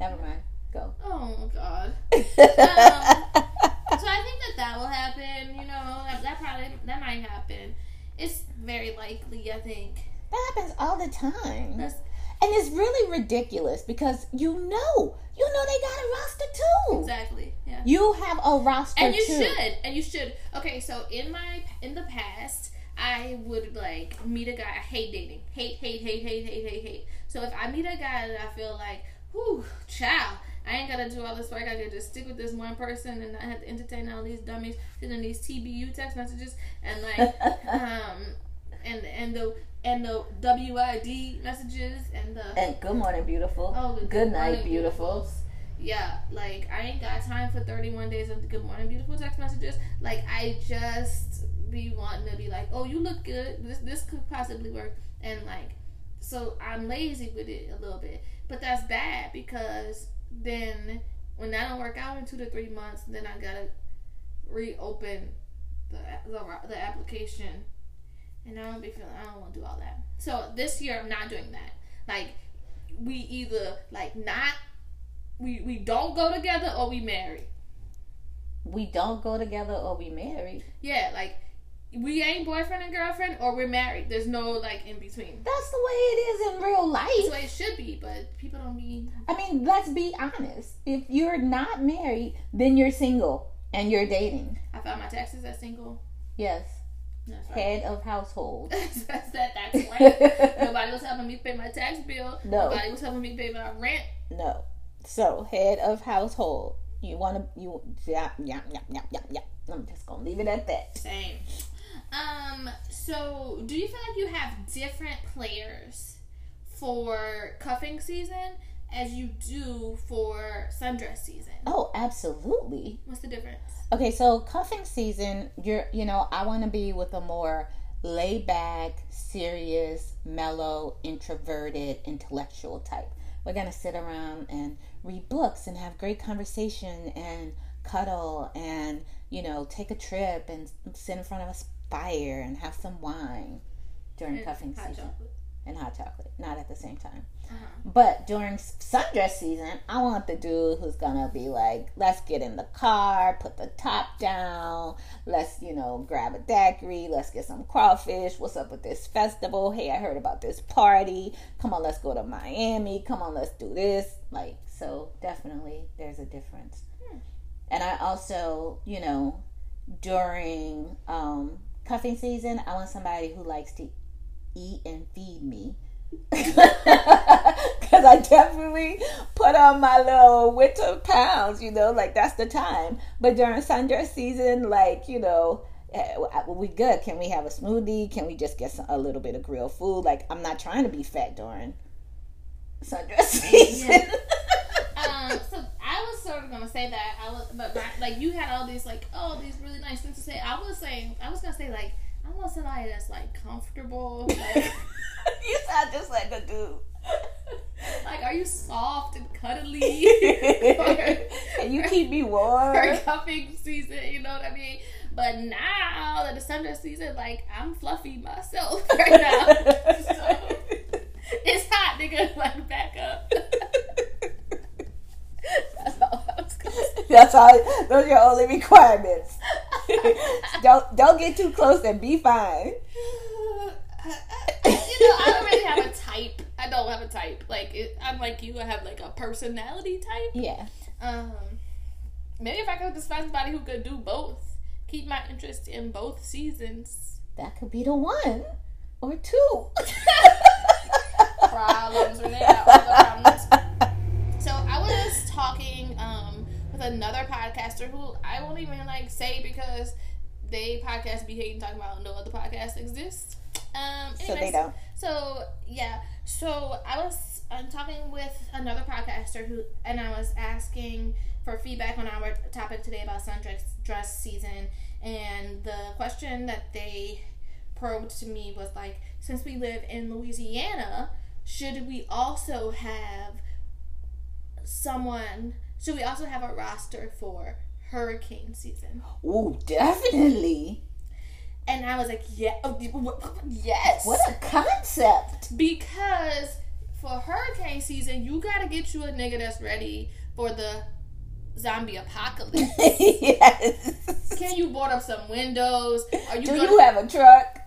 Never mind. Go. Oh, God. um, so I think that that will happen. You know, that, that probably, that might happen. It's very likely, I think. That happens all the time. That's, and it's really ridiculous because you know, you know they got a roster too. Exactly, yeah. You have a roster too. And you too. should, and you should. Okay, so in my, in the past, I would like meet a guy, I hate dating. Hate, hate, hate, hate, hate, hate, hate. So if I meet a guy that I feel like, whew, child, I ain't gotta do all this work. I can just stick with this one person and not have to entertain all these dummies sending these T B U text messages and like um and and the and the W I D messages and the and good morning beautiful. Oh, good, good night beautiful. Yeah, like I ain't got time for thirty-one days of the good morning beautiful text messages. Like I just be wanting to be like, oh, you look good. This this could possibly work, and like so I'm lazy with it a little bit, but that's bad because. Then when that don't work out in two to three months, then I gotta reopen the the, the application, and I don't be feeling I don't want to do all that. So this year I'm not doing that. Like we either like not we we don't go together or we marry. We don't go together or we marry. Yeah, like we ain't boyfriend and girlfriend or we're married. There's no like in between. That's the way it is in real life. That's the way it should be, but people don't need. I mean, let's be honest. If you're not married, then you're single and you're dating. I found my taxes as single. Yes. No, head of household. That's that. That's right. Nobody was helping me pay my tax bill. No. Nobody was helping me pay my rent. No. So head of household. You wanna you yeah yeah yeah yeah yeah yeah. I'm just gonna leave it at that. Same. Um, so do you feel like you have different players for cuffing season as you do for sundress season? Oh, absolutely. What's the difference? Okay, so cuffing season, you're, you know, I want to be with a more laid back, serious, mellow, introverted, intellectual type. We're going to sit around and read books and have great conversation and cuddle and, you know, take a trip and sit in front of us. Fire and have some wine during and cuffing hot season chocolate. And hot chocolate, not at the same time. Uh-huh. But during sundress season, I want the dude who's gonna be like, let's get in the car, put the top down, let's, you know, grab a daiquiri, let's get some crawfish. What's up with this festival? Hey, I heard about this party. Come on, let's go to Miami. Come on, let's do this. Like, so definitely there's a difference. Hmm. And I also, you know, during um cuffing season, I want somebody who likes to eat and feed me. Because I definitely put on my little winter pounds, you know, like that's the time. But during sundress season, like, you know, we good. Can we have a smoothie? Can we just get some, a little bit of grilled food? Like, I'm not trying to be fat during sundress season. Yeah. Um, so I was sort of gonna say that I was, but my, like you had all these like oh these really nice things to say. I was saying I was gonna say like I want somebody that's like comfortable. Like, you sound just like a dude. Like, are you soft and cuddly? Or, and you keep me warm for cuffing season. You know what I mean? But now that the summer season, like I'm fluffy myself right now. So it's hot, nigga. Like back up. That's all I was gonna say. That's all. Those are your only requirements. don't don't get too close and be fine. Uh, I, I, you know, I don't really have a type. I don't have a type. Like it, I'm like you. I have like a personality type. Yeah. Um. Maybe if I could just find somebody who could do both, keep my interest in both seasons. That could be the one or two. Problems. Or they got all the problems. So I was talking um, with another podcaster who I won't even like say because they podcast be hating talking about no other podcast exists. Um, anyways, so they don't. So yeah. So I was I'm talking with another podcaster who, and I was asking for feedback on our topic today about sundress season, and the question that they probed to me was like, since we live in Louisiana, should we also have someone? Should we also have a roster for hurricane season? Oh, definitely. And I was like, yeah, yes. What a concept! Because for hurricane season, you gotta get you a nigga that's ready for the zombie apocalypse. Yes. Can you board up some windows? Are you Do gonna, you have a truck?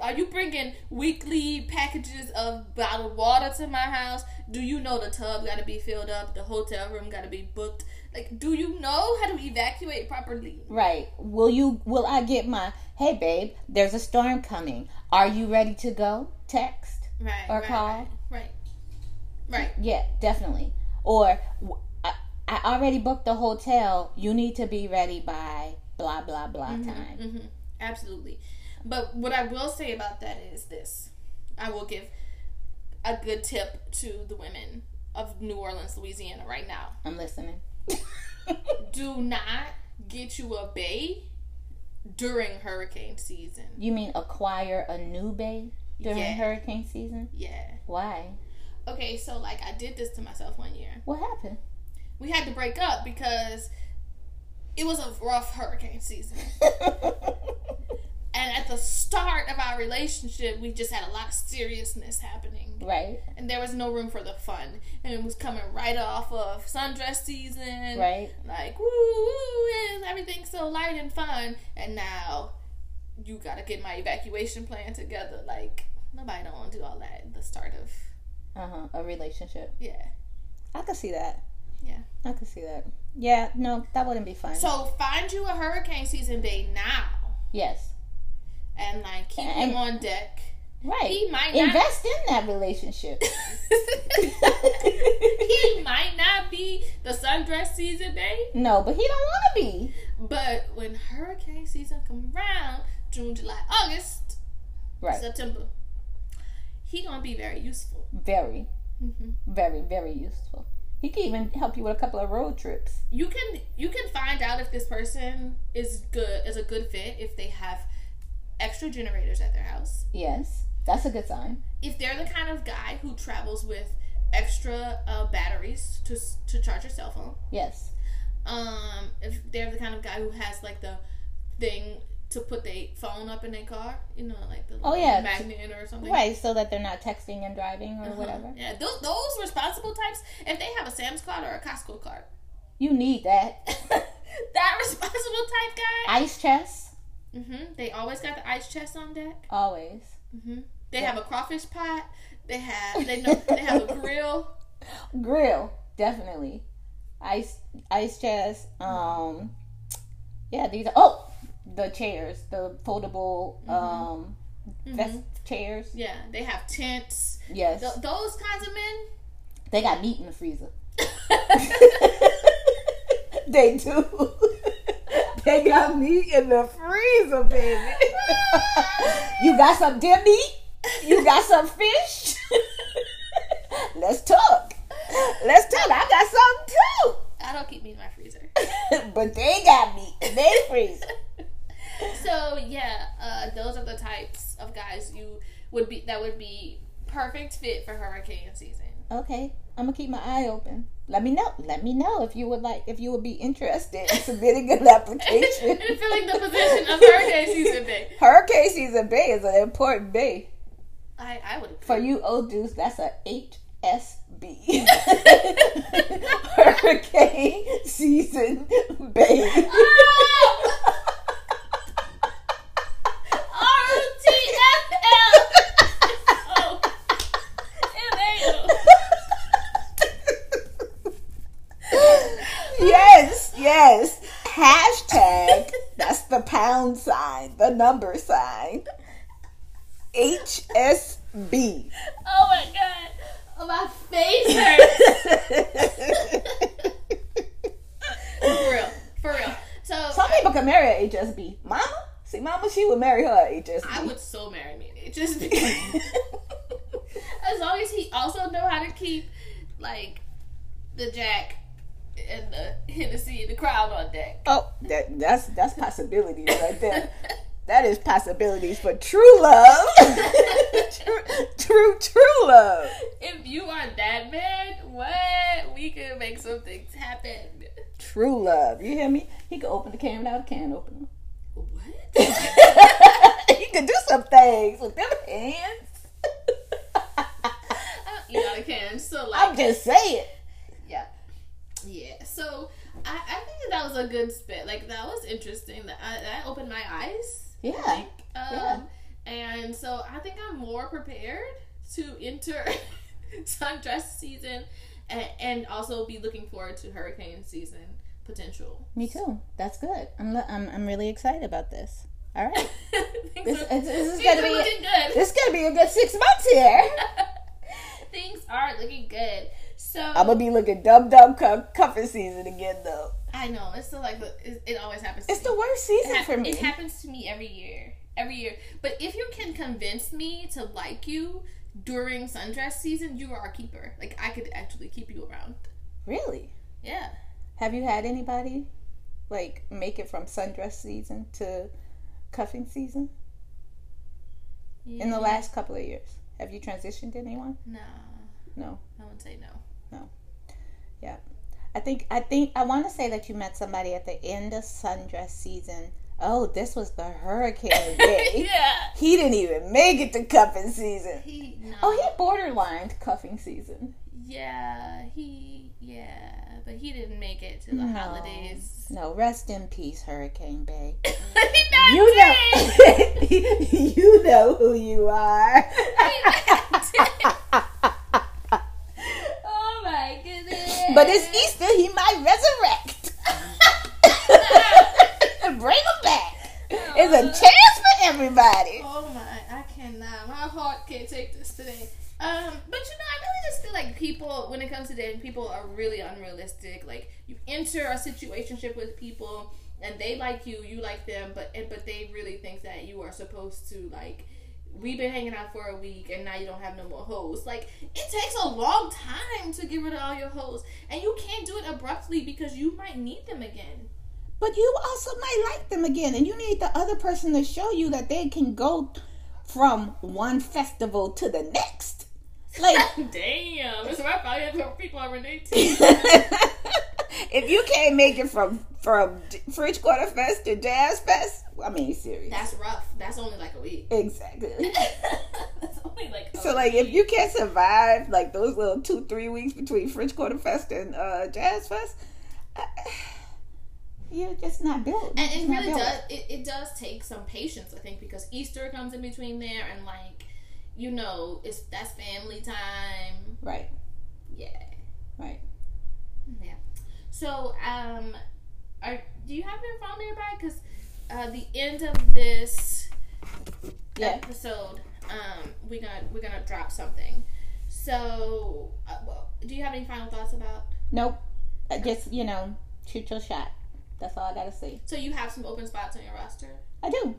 Are you bringing weekly packages of bottled water to my house? Do you know the tub gotta be filled up? The hotel room gotta be booked? Like, do you know how to evacuate properly? Right. Will you? Will I get my, hey babe, there's a storm coming. Are you ready to go? Text? Right. Or right, call? Right. Right. Yeah, definitely. Or, I, I already booked the hotel. You need to be ready by blah, blah, blah mm-hmm, time. Mm-hmm. Absolutely. But what I will say about that is this. I will give a good tip to the women of New Orleans, Louisiana right now. I'm listening. Do not get you a bae during hurricane season. You mean acquire a new bae during yeah. hurricane season? Yeah. Why? Okay, so like I did this to myself one year. What happened? We had to break up because it was a rough hurricane season. And at the start of our relationship, we just had a lot of seriousness happening. Right. And there was no room for the fun. And it was coming right off of sundress season. Right. Like, woo, woo, everything's so light and fun. And now, you gotta get my evacuation plan together. Like, nobody don't want to do all that at the start of... Uh-huh, a relationship. Yeah. I could see that. Yeah. I could see that. Yeah, no, that wouldn't be fun. So, find you a hurricane season bae now. Yes. And like keep and, him on deck. Right. He might not invest in that relationship. He might not be the sundress season bae. No, but he don't want to be. But when hurricane season come around, June, July, August, right, September, he gonna be very useful. Very, mm-hmm. very, very useful. He can even help you with a couple of road trips. You can you can find out if this person is good is a good fit if they have extra generators at their house. Yes, that's a good sign. If they're the kind of guy who travels with extra uh, batteries to to charge your cell phone. Yes. Um, if they're the kind of guy who has like the thing to put their phone up in their car, you know, like the oh, yeah. magnet or something. Right, so that they're not texting and driving or uh-huh. whatever. Yeah, those, those responsible types. If they have a Sam's card or a Costco card, you need that. That responsible type guy. Ice chest. Mm-hmm. They always got the ice chest on deck. Always. Mm-hmm. They yeah. have a crawfish pot. They have they know they have a grill. Grill, definitely. Ice ice chest. Um, yeah, these are oh the chairs, the foldable mm-hmm. um vest mm-hmm. chairs. Yeah, they have tents. Yes, Th- those kinds of men. They got meat in the freezer. They do. They got meat in the freezer, baby. You got some dead meat? You got some fish? Let's talk. Let's talk. I got something too. I don't keep meat in my freezer. But they got meat in their freezer. So, yeah, uh, those are the types of guys you would be that would be perfect fit for hurricane season. Okay. I'm gonna keep my eye open. Let me know. Let me know if you would like, if you would be interested in submitting an application and filling the position of hurricane season bae. Hurricane season bae is an important bae. I, I would agree. For you old dudes, that's a H S B. Hurricane season bae. Oh! Yes, hashtag, that's the pound sign, the number sign, H S B. Oh my God, oh, my face hurts. For real. For real. So some I, people can marry at H S B. Mama? See, Mama, she would marry her at H S B. I would so marry me at H S B. As long as he also know how to keep, like, the Jack and the Hennessy and the crowd on deck. Oh, that that's that's possibilities right there. That is possibilities for true love. true, true, true love. If you are that man, what? We could make some things happen. True love. You hear me? He could open the can without a can opener. What? He could do some things with them hands. I don't eat out of cans, so like. I'm just saying. Yeah. Yeah. So, I, I think that, that was a good spit. Like, that was interesting. That, I, that opened my eyes. Yeah. Like, um, yeah. And so I think I'm more prepared to enter sundress season and, and also be looking forward to hurricane season potential. Me too. That's good. I'm I'm I'm really excited about this. All right. this, so. this, this is gonna be looking good. This is gonna be a good six months here. Things are looking good. So I'm gonna be looking dumb dumb cuffing season again though. I know, it's still like it, it always happens. To it's me. The worst season ha- for me. It happens to me every year, every year. But if you can convince me to like you during sundress season, you are a keeper. Like I could actually keep you around. Really? Yeah. Have you had anybody like make it from sundress season to cuffing season? Yeah. In the last couple of years, have you transitioned anyone? No. No. I would say no. No. Yeah. I think I think I want to say that you met somebody at the end of sundress season. Oh, this was the hurricane day. Yeah. He didn't even make it to cuffing season. He, no. Oh, he borderlined cuffing season. Yeah, he yeah, but he didn't make it to the no. holidays. No, rest in peace, Hurricane Bay. You know, you know who you are. But it's Easter, he might resurrect. Bring him back. Oh, it's a chance for everybody. Oh my, I cannot. My heart can't take this today. Um, but you know, I really just feel like people, when it comes to dating, people are really unrealistic. Like, you enter a situationship with people, and they like you, you like them, but but they really think that you are supposed to, like, we've been hanging out for a week and now you don't have no more hoes. Like, it takes a long time to get rid of all your hoes. And you can't do it abruptly because you might need them again. But you also might like them again. And you need the other person to show you that they can go from one festival to the next. Like, damn. It's rough out here for people I relate to. If you can't make it from, from French Quarter Fest to Jazz Fest, I mean, serious. That's rough. That's only like a week. Exactly. That's only like a So, like, week. If you can't survive, like, those little two, three weeks between French Quarter Fest and uh, Jazz Fest, I, you're just not built. And it really does, it, it does take some patience, I think, because Easter comes in between there and, like, you know, it's that's family time. Right. Yeah. Right. Yeah. So, um, are, do you have your phone nearby? Because uh, the end of this yeah. episode, um, we're gonna we're gonna drop something. So, uh, well, do you have any final thoughts about? Nope. I just you know, shoot your shot. That's all I gotta say. So you have some open spots on your roster? I do.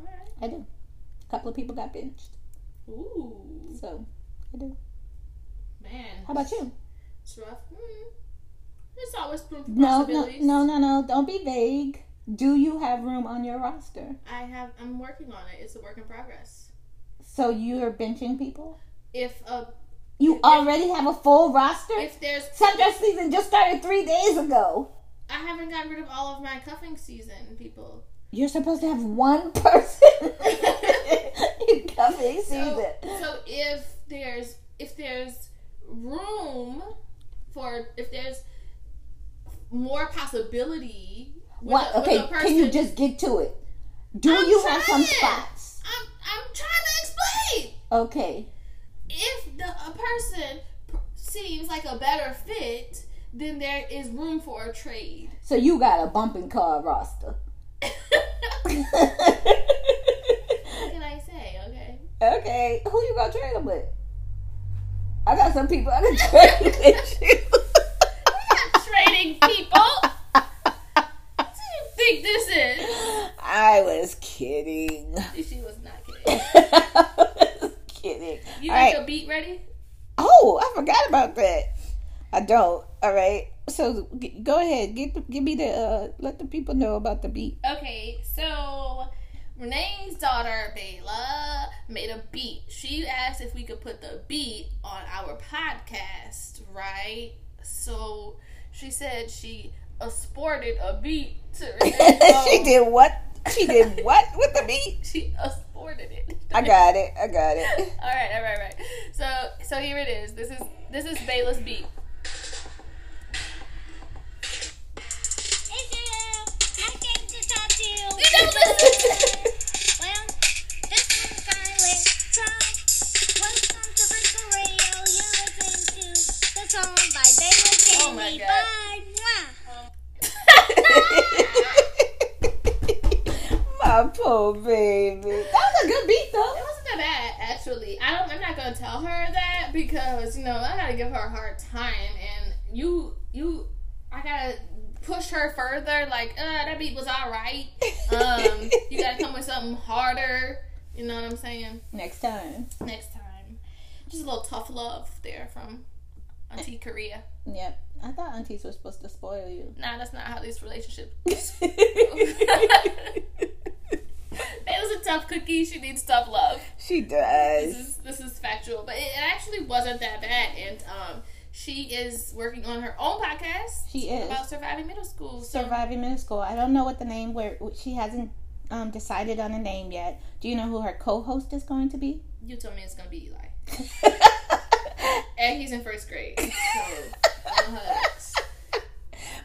All right. I do. A couple of people got benched. Ooh. So I do. Man. How about you? It's rough. Mm. There's always room for possibilities. No, no, no, no. Don't be vague. Do you have room on your roster? I have. I'm working on it. It's a work in progress. So you're benching people? If a you if already have a full roster? If there's sundress season just started three days ago. I haven't gotten rid of all of my cuffing season people. You're supposed to have one person in cuffing season. So, so if there's if there's room for if there's more possibility. With what? A, okay, with a person. Can you just get to it? Do I'm you trying. have some spots? I'm I'm trying to explain. Okay. If the a person pr- seems like a better fit, then there is room for a trade. So you got a bumping car roster. What can I say? Okay. Okay. Who you gonna trade them with? I got some people I can trade with you. We're not trading people. kidding. She was not kidding. I was kidding. You got your beat ready? Oh, I forgot about that. I don't. All right. So g- go ahead. Get give me the uh, let the people know about the beat. Okay. So Renee's daughter Bayla made a beat. She asked if we could put the beat on our podcast, right? So she said she asported a beat to Renee. She did what? She did what with the beat? She asported it. I got it. I got it. all right. All right. Right. So so here it is. This is this is Bayla's beat. You know, this well, this is Violet from Welcome to Bristol Radio. You're listening to the song by Bayla Jamie. Oh my God. My poor baby. That was a good beat, though. It wasn't that bad, actually. I don't, I'm not going to tell her that because, you know, I got to give her a hard time. And you, you, I got to push her further, like, uh, that beat was alright. Um, you gotta come with something harder. You know what I'm saying? Next time. Next time. Just a little tough love there from Auntie Korea. Yep. I thought aunties were supposed to spoil you. Nah, that's not how this relationship goes. It was a tough cookie. She needs tough love. She does. This is, this is factual. But it, it actually wasn't that bad. And, um, she is working on her own podcast. She is. About surviving middle school. So. Surviving middle school. I don't know what the name, where she hasn't um, decided on a name yet. Do you know who her co-host is going to be? You told me it's going to be Eli. And he's in first grade. So,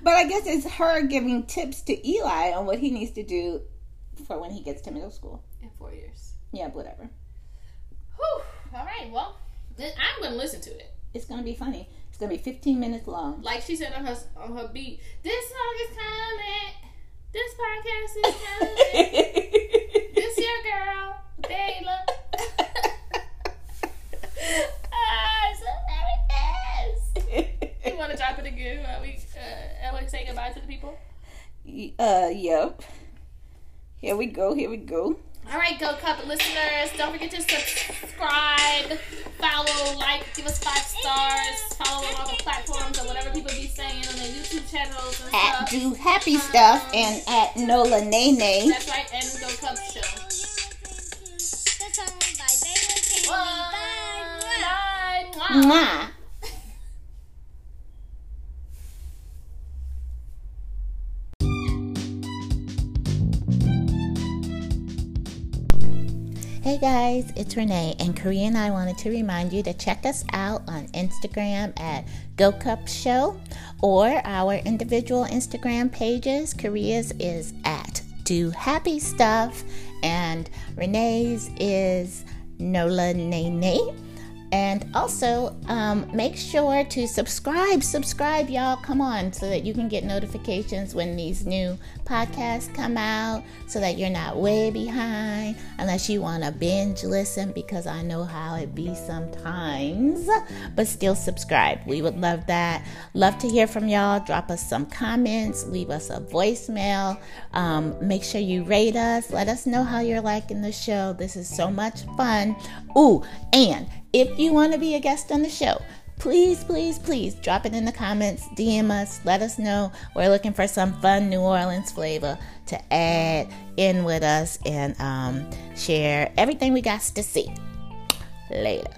but I guess it's her giving tips to Eli on what he needs to do for when he gets to middle school. In four years. Yeah, whatever. Whew. All right, well, then I'm going to listen to it. It's going to be funny. It's going to be fifteen minutes long. Like she said on her on her beat, this song is coming. This podcast is coming. This your girl, Bayla. Ah, so very fast. You want to drop it again while we, uh, while we say goodbye to the people? Uh, yep. Here we go. Here we go. All right, Go Cup listeners, don't forget to subscribe, follow, like, give us five stars, follow on all the platforms or whatever people be saying on their YouTube channels and at stuff. Do Happy um, Stuff and at Nola Nene. That's right, and Go Cup Show. Bye. Bye. Mwah. Hey guys, it's Renee, and Korea and I wanted to remind you to check us out on Instagram at Go Cup Show or our individual Instagram pages. Korea's is at Do Happy Stuff and Renee's is Nola Nene. And also, um, make sure to subscribe, subscribe, y'all. Come on, so that you can get notifications when these new podcasts come out so that you're not way behind unless you want to binge listen, because I know how it be sometimes. But still subscribe. We would love that. Love to hear from y'all. Drop us some comments. Leave us a voicemail. Um, make sure you rate us. Let us know how you're liking the show. This is so much fun. Ooh, and if you want to be a guest on the show, please, please, please drop it in the comments, D M us, let us know. We're looking for some fun New Orleans flavor to add in with us and um, share everything we got to see. Later.